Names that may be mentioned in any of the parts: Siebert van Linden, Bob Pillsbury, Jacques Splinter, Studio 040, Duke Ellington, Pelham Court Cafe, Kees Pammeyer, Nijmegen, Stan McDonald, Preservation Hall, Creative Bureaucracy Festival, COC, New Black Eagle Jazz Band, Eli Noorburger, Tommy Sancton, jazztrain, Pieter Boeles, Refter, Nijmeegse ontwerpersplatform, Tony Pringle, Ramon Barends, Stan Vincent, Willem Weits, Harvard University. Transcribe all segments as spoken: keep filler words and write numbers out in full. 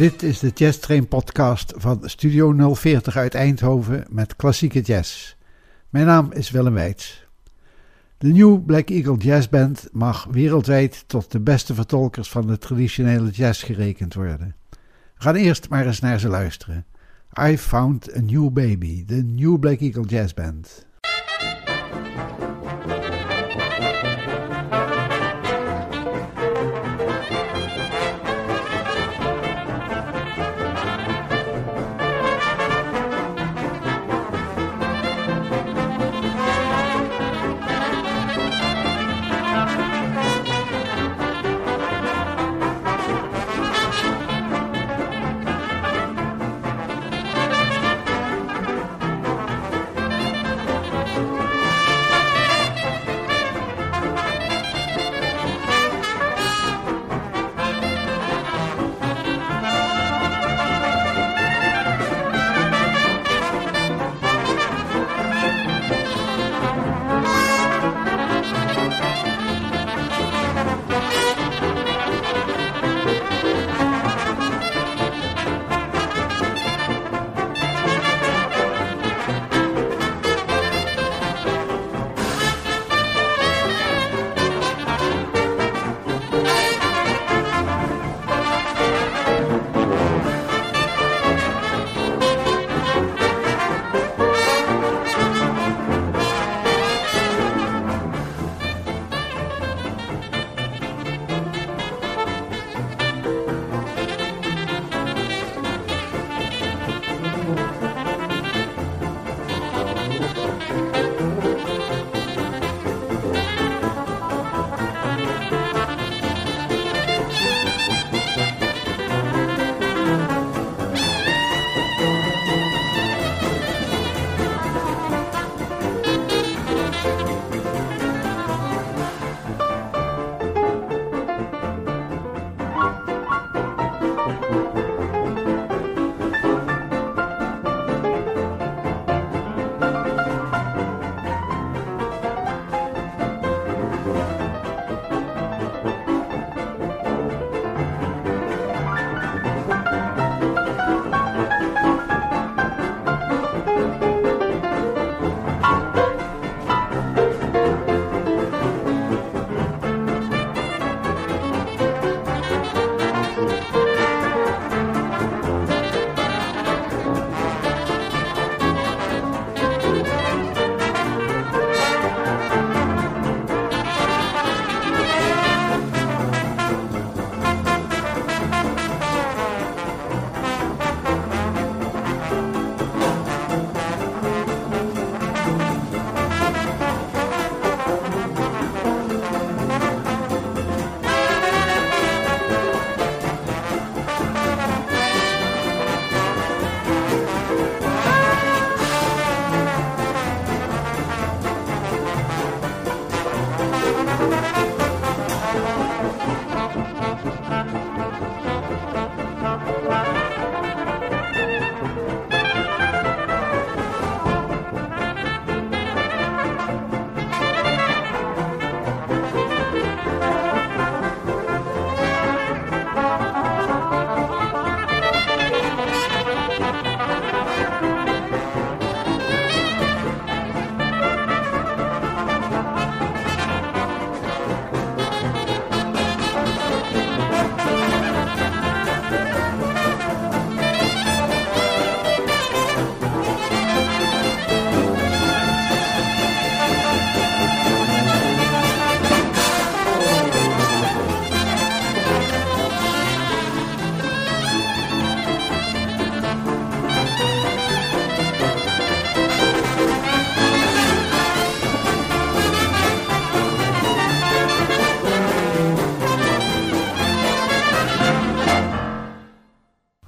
Dit is de Jazz Train podcast van Studio nul veertig uit Eindhoven met klassieke jazz. Mijn naam is Willem Weits. De New Black Eagle Jazz Band mag wereldwijd tot de beste vertolkers van de traditionele jazz gerekend worden. We gaan eerst maar eens naar ze luisteren. I Found a New Baby, de New Black Eagle Jazz Band.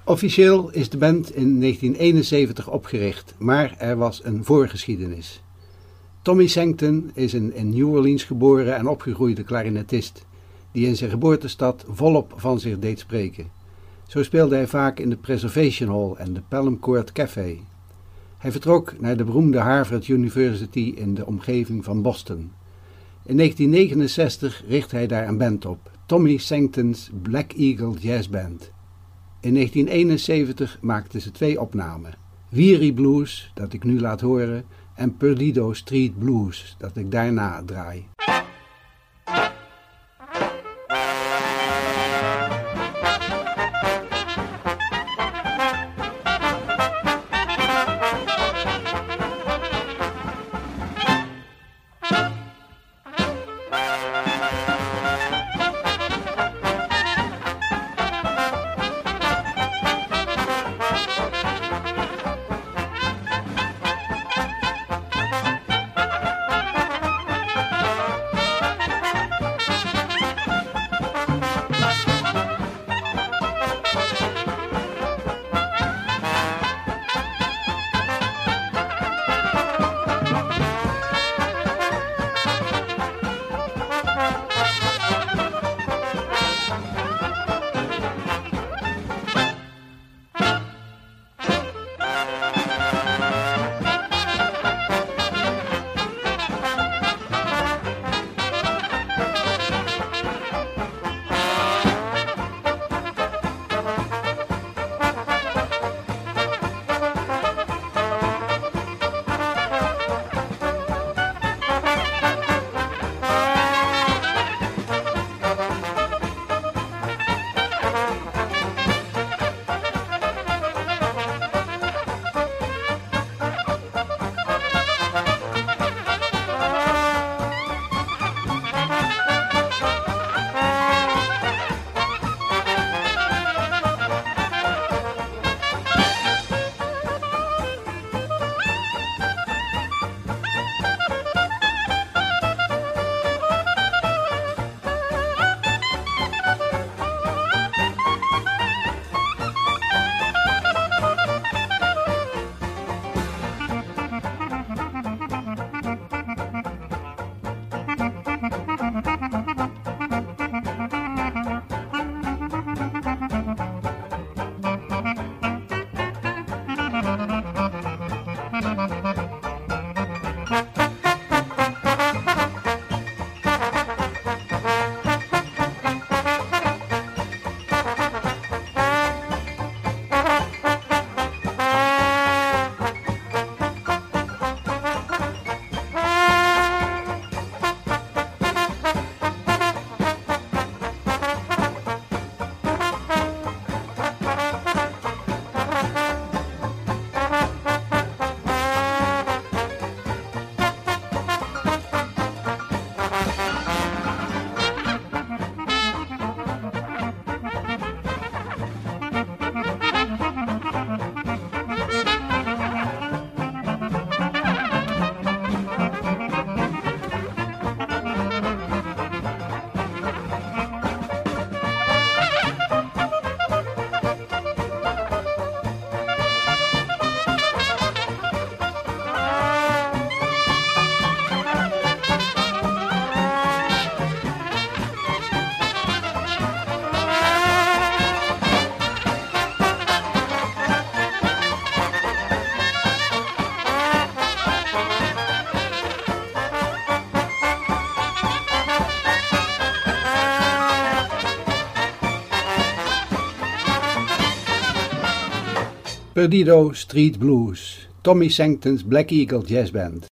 Officieel is de band in negentien eenenzeventig opgericht, maar er was een voorgeschiedenis. Tommy Sancton is een in New Orleans geboren en opgegroeide klarinetist, die in zijn geboortestad volop van zich deed spreken. Zo speelde hij vaak in de Preservation Hall en de Pelham Court Cafe. Hij vertrok naar de beroemde Harvard University in de omgeving van Boston. In negentien negenenzestig richt hij daar een band op, Tommy Sancton's Black Eagle Jazz Band. In negentien eenenzeventig maakten ze twee opnamen. Weary Blues, dat ik nu laat horen, en Perdido Street Blues, dat ik daarna draai. Perdido Street Blues, Tommy Sancton's Black Eagle Jazz Band.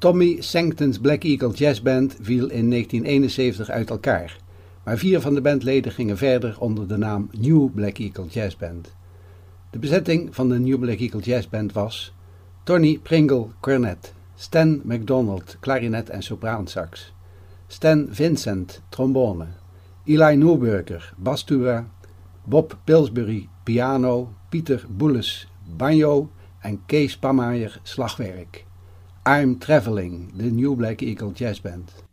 Tommy Sancton's Black Eagle Jazz Band viel in negentien eenenzeventig uit elkaar, maar vier van de bandleden gingen verder onder de naam New Black Eagle Jazz Band. De bezetting van de New Black Eagle Jazz Band was Tony Pringle, cornet, Stan McDonald, klarinet en sopraansax, Stan Vincent, trombone, Eli Noorburger, bastua, Bob Pillsbury, piano, Pieter Boeles, banjo en Kees Pammeyer, slagwerk. I'm Traveling, de New Black Eagle Jazz Band.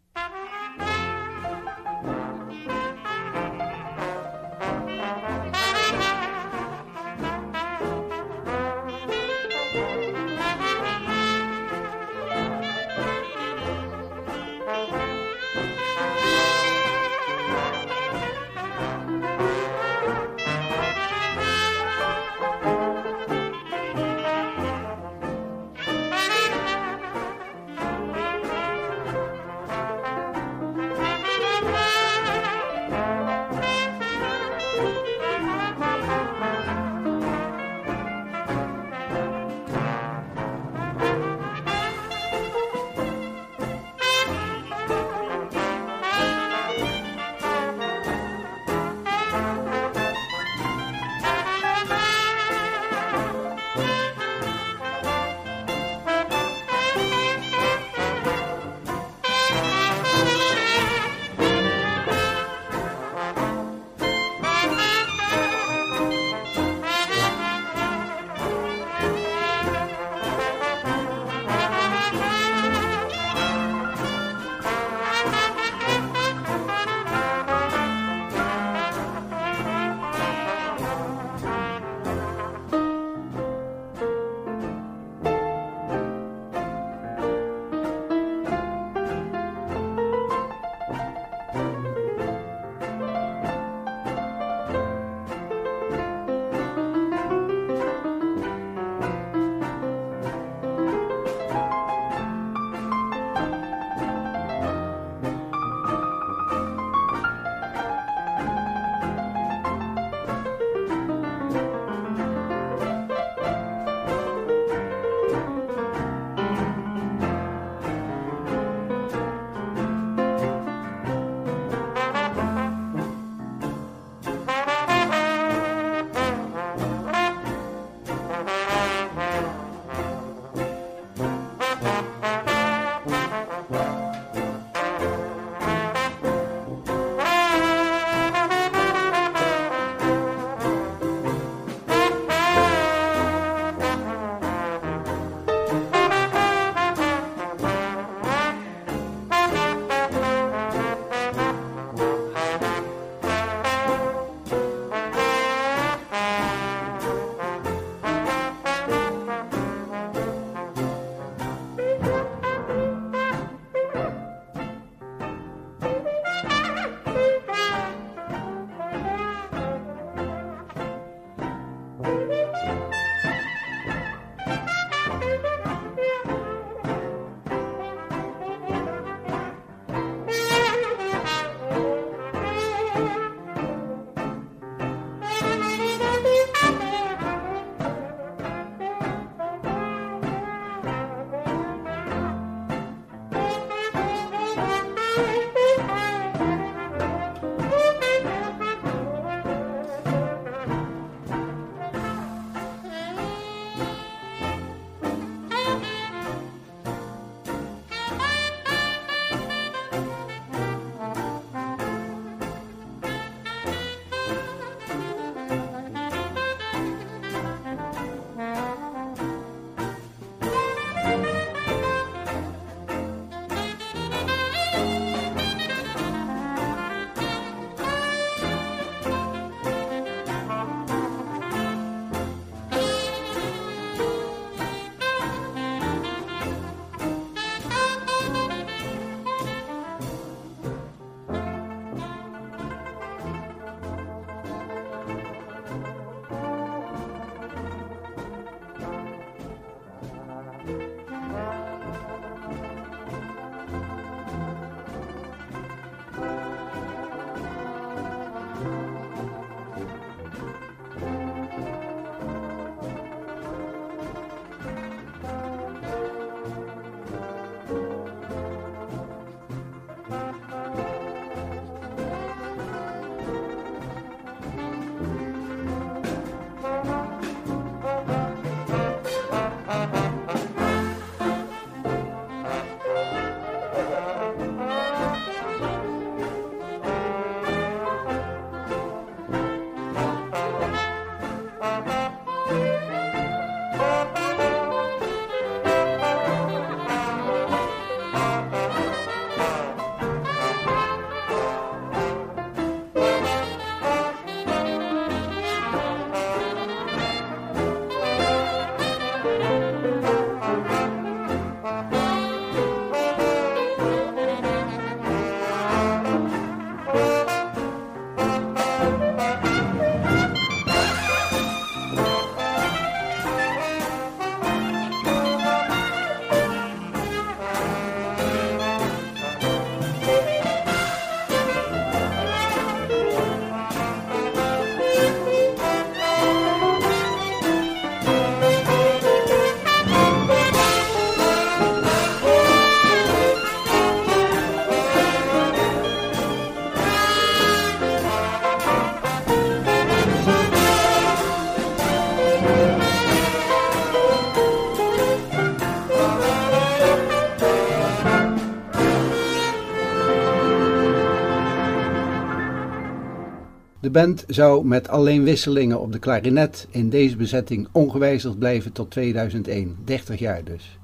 De band zou met alleen wisselingen op de klarinet in deze bezetting ongewijzigd blijven tot tweeduizend één, dertig jaar dus.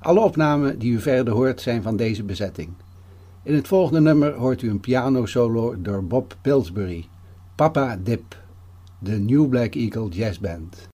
Alle opnamen die u verder hoort zijn van deze bezetting. In het volgende nummer hoort u een pianosolo door Bob Pillsbury, Papa Dip, de New Black Eagle Jazz Band.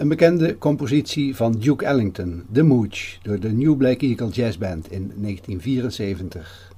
Een bekende compositie van Duke Ellington, The Mooch, door de New Black Eagle Jazz Band in negentien vierenzeventig.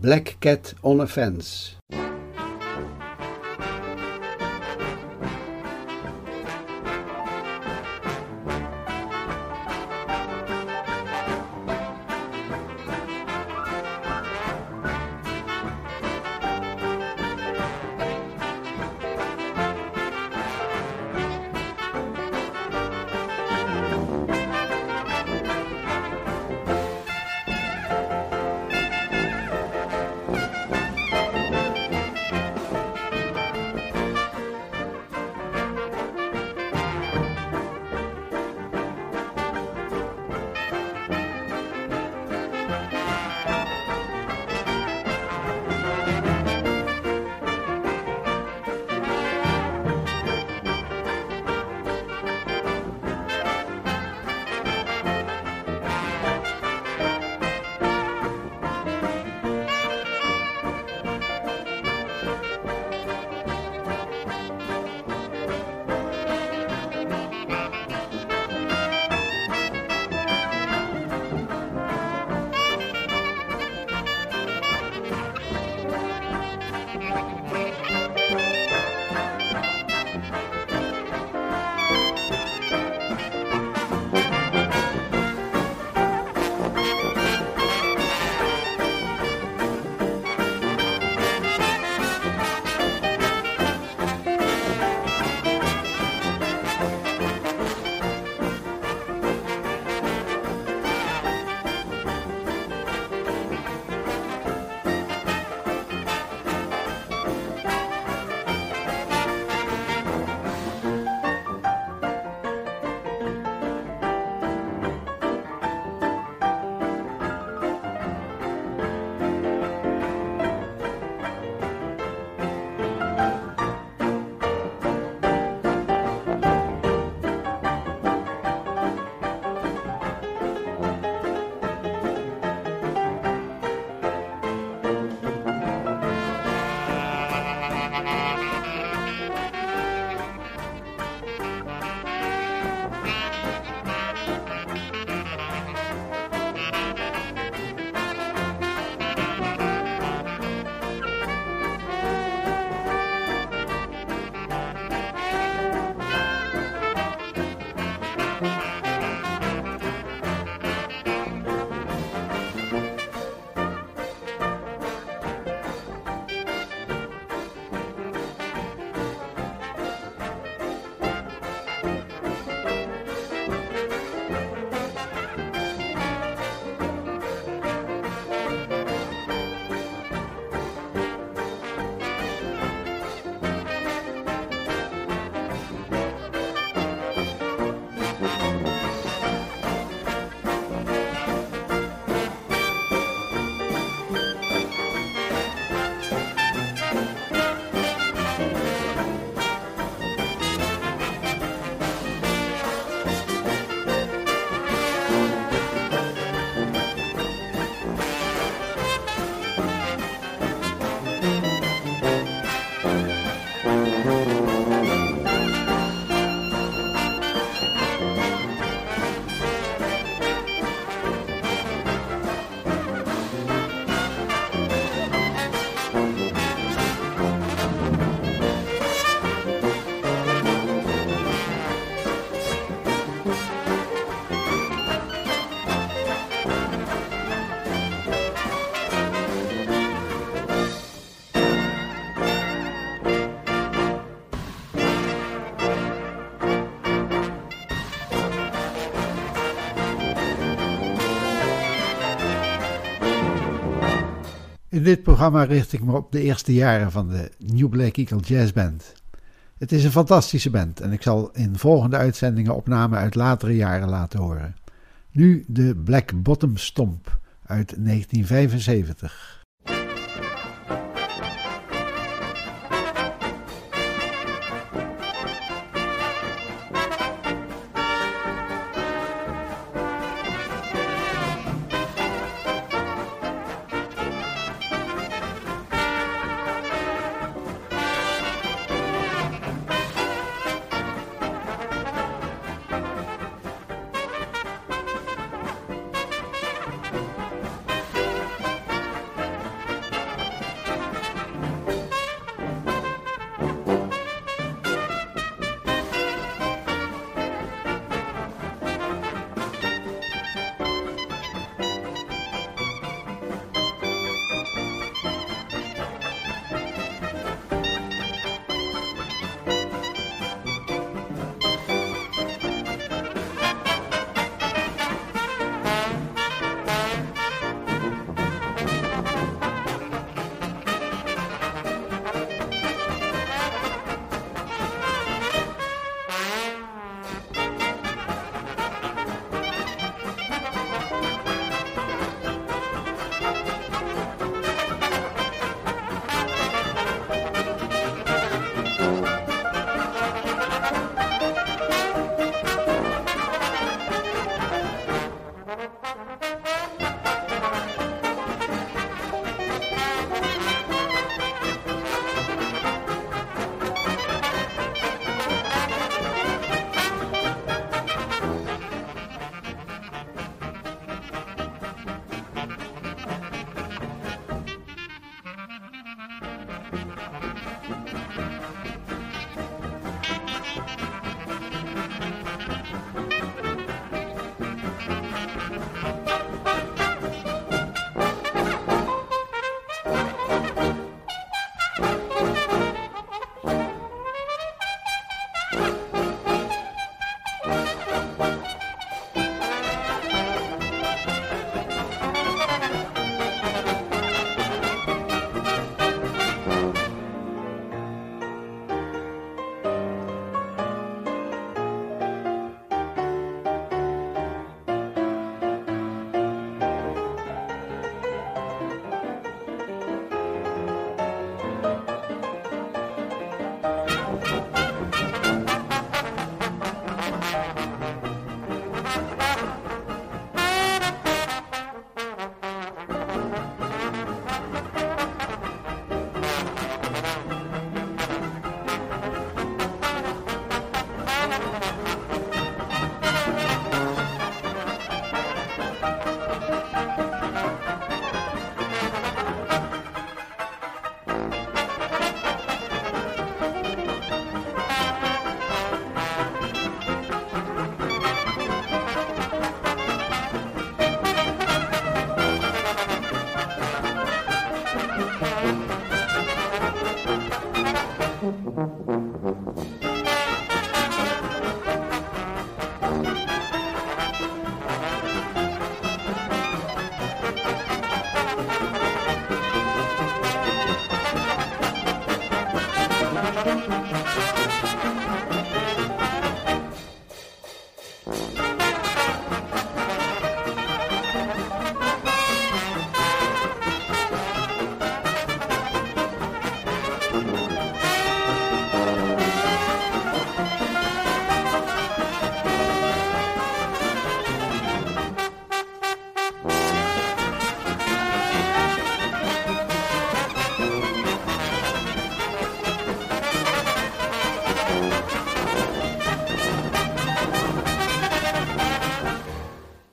Black Cat on a Fence. In dit programma richt ik me op de eerste jaren van de New Black Eagle Jazz Band. Het is een fantastische band en ik zal in volgende uitzendingen opnamen uit latere jaren laten horen. Nu de Black Bottom Stomp uit negentien vijfenzeventig.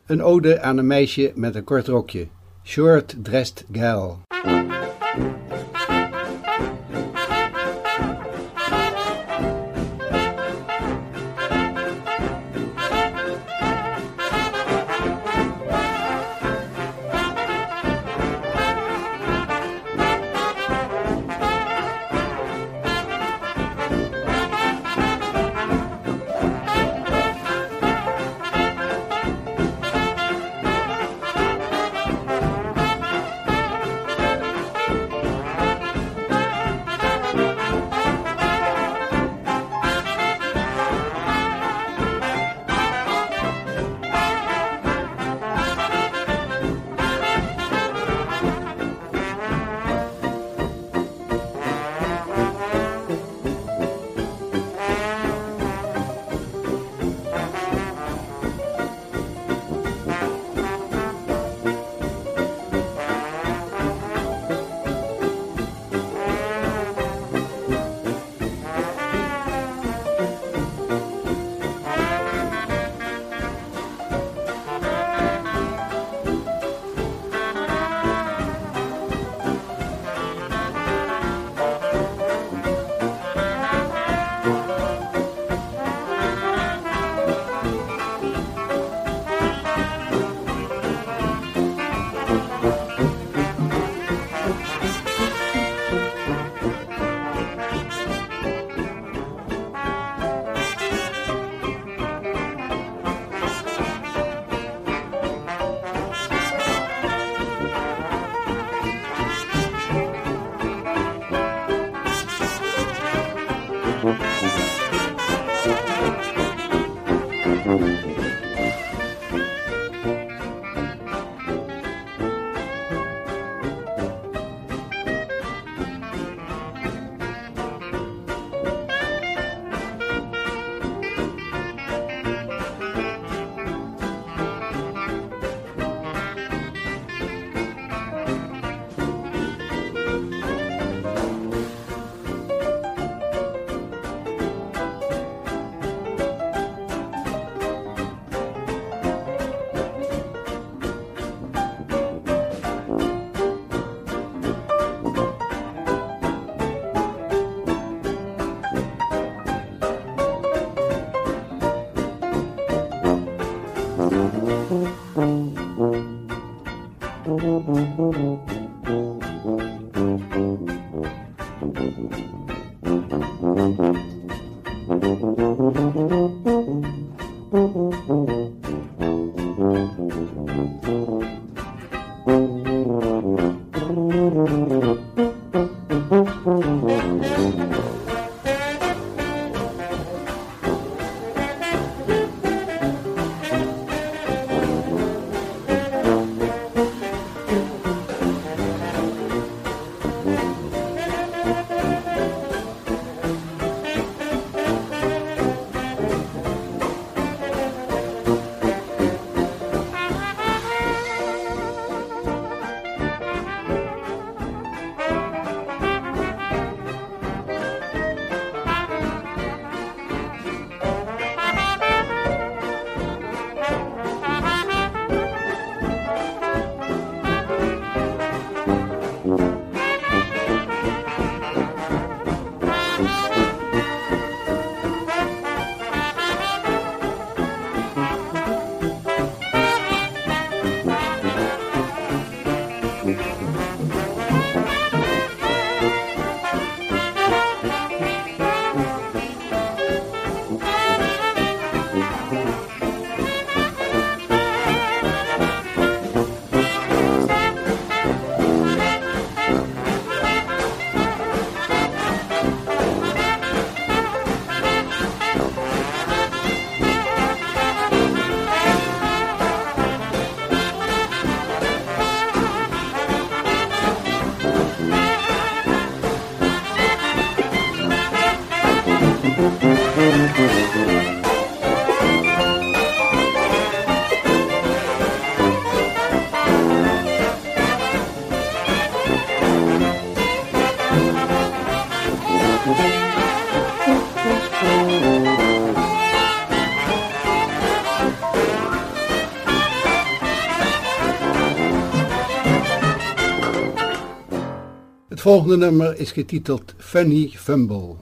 Een ode aan een meisje met een kort rokje, Short Dressed Gal. Het volgende nummer is getiteld Funny Fumble.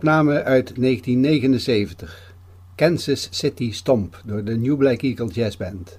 opname uit negentien negenenzeventig, Kansas City Stomp, door de New Black Eagle Jazz Band.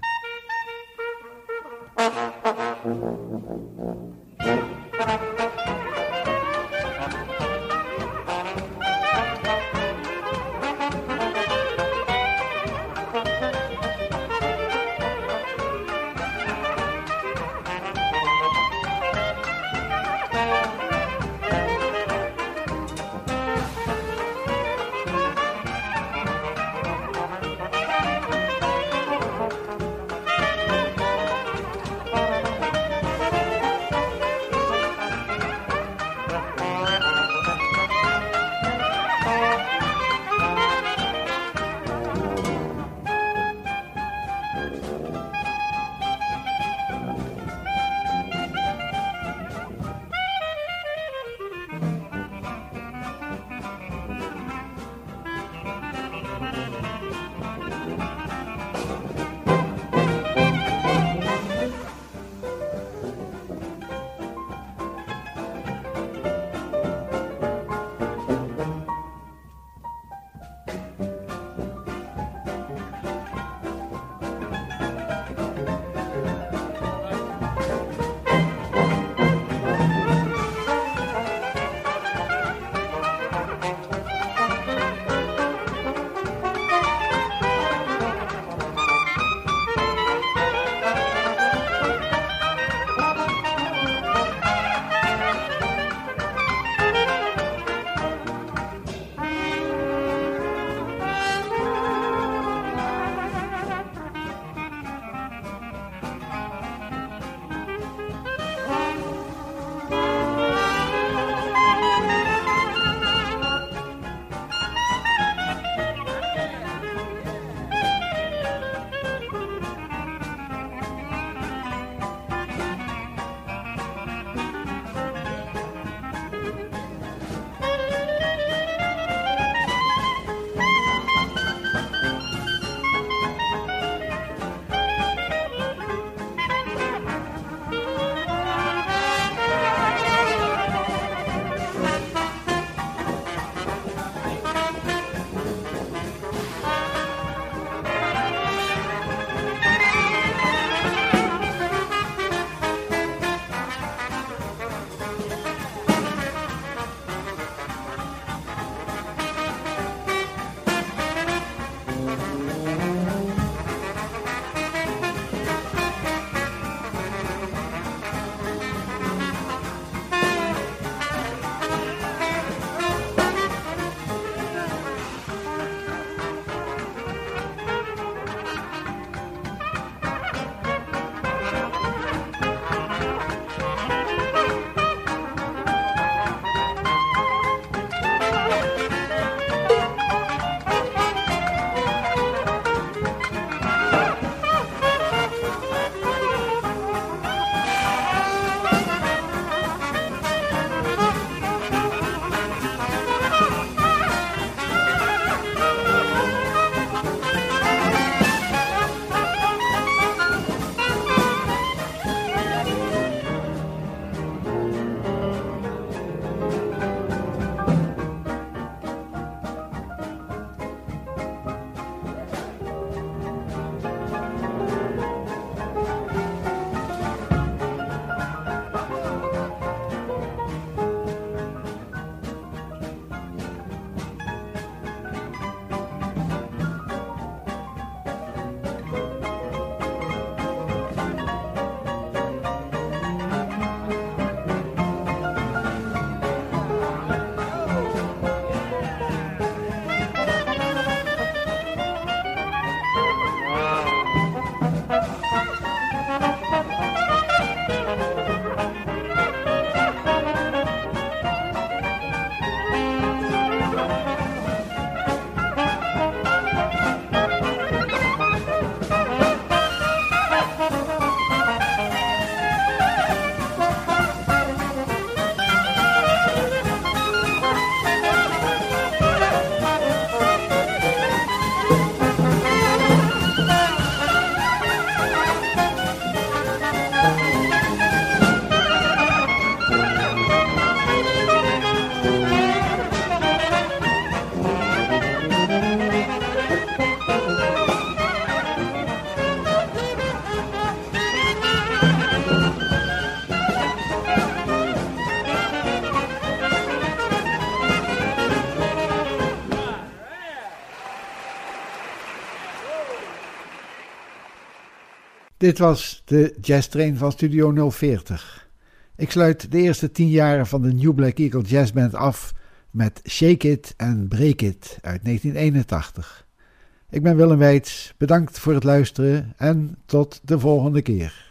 Dit was de jazztrain van Studio nul veertig. Ik sluit de eerste tien jaren van de New Black Eagle Jazz Band af met Shake It and Break It uit negentien eenentachtig. Ik ben Willem Weits, bedankt voor het luisteren en tot de volgende keer.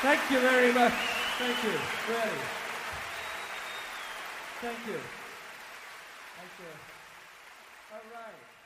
Thank you very much. Thank you. Really. Thank you. Thank you. All right.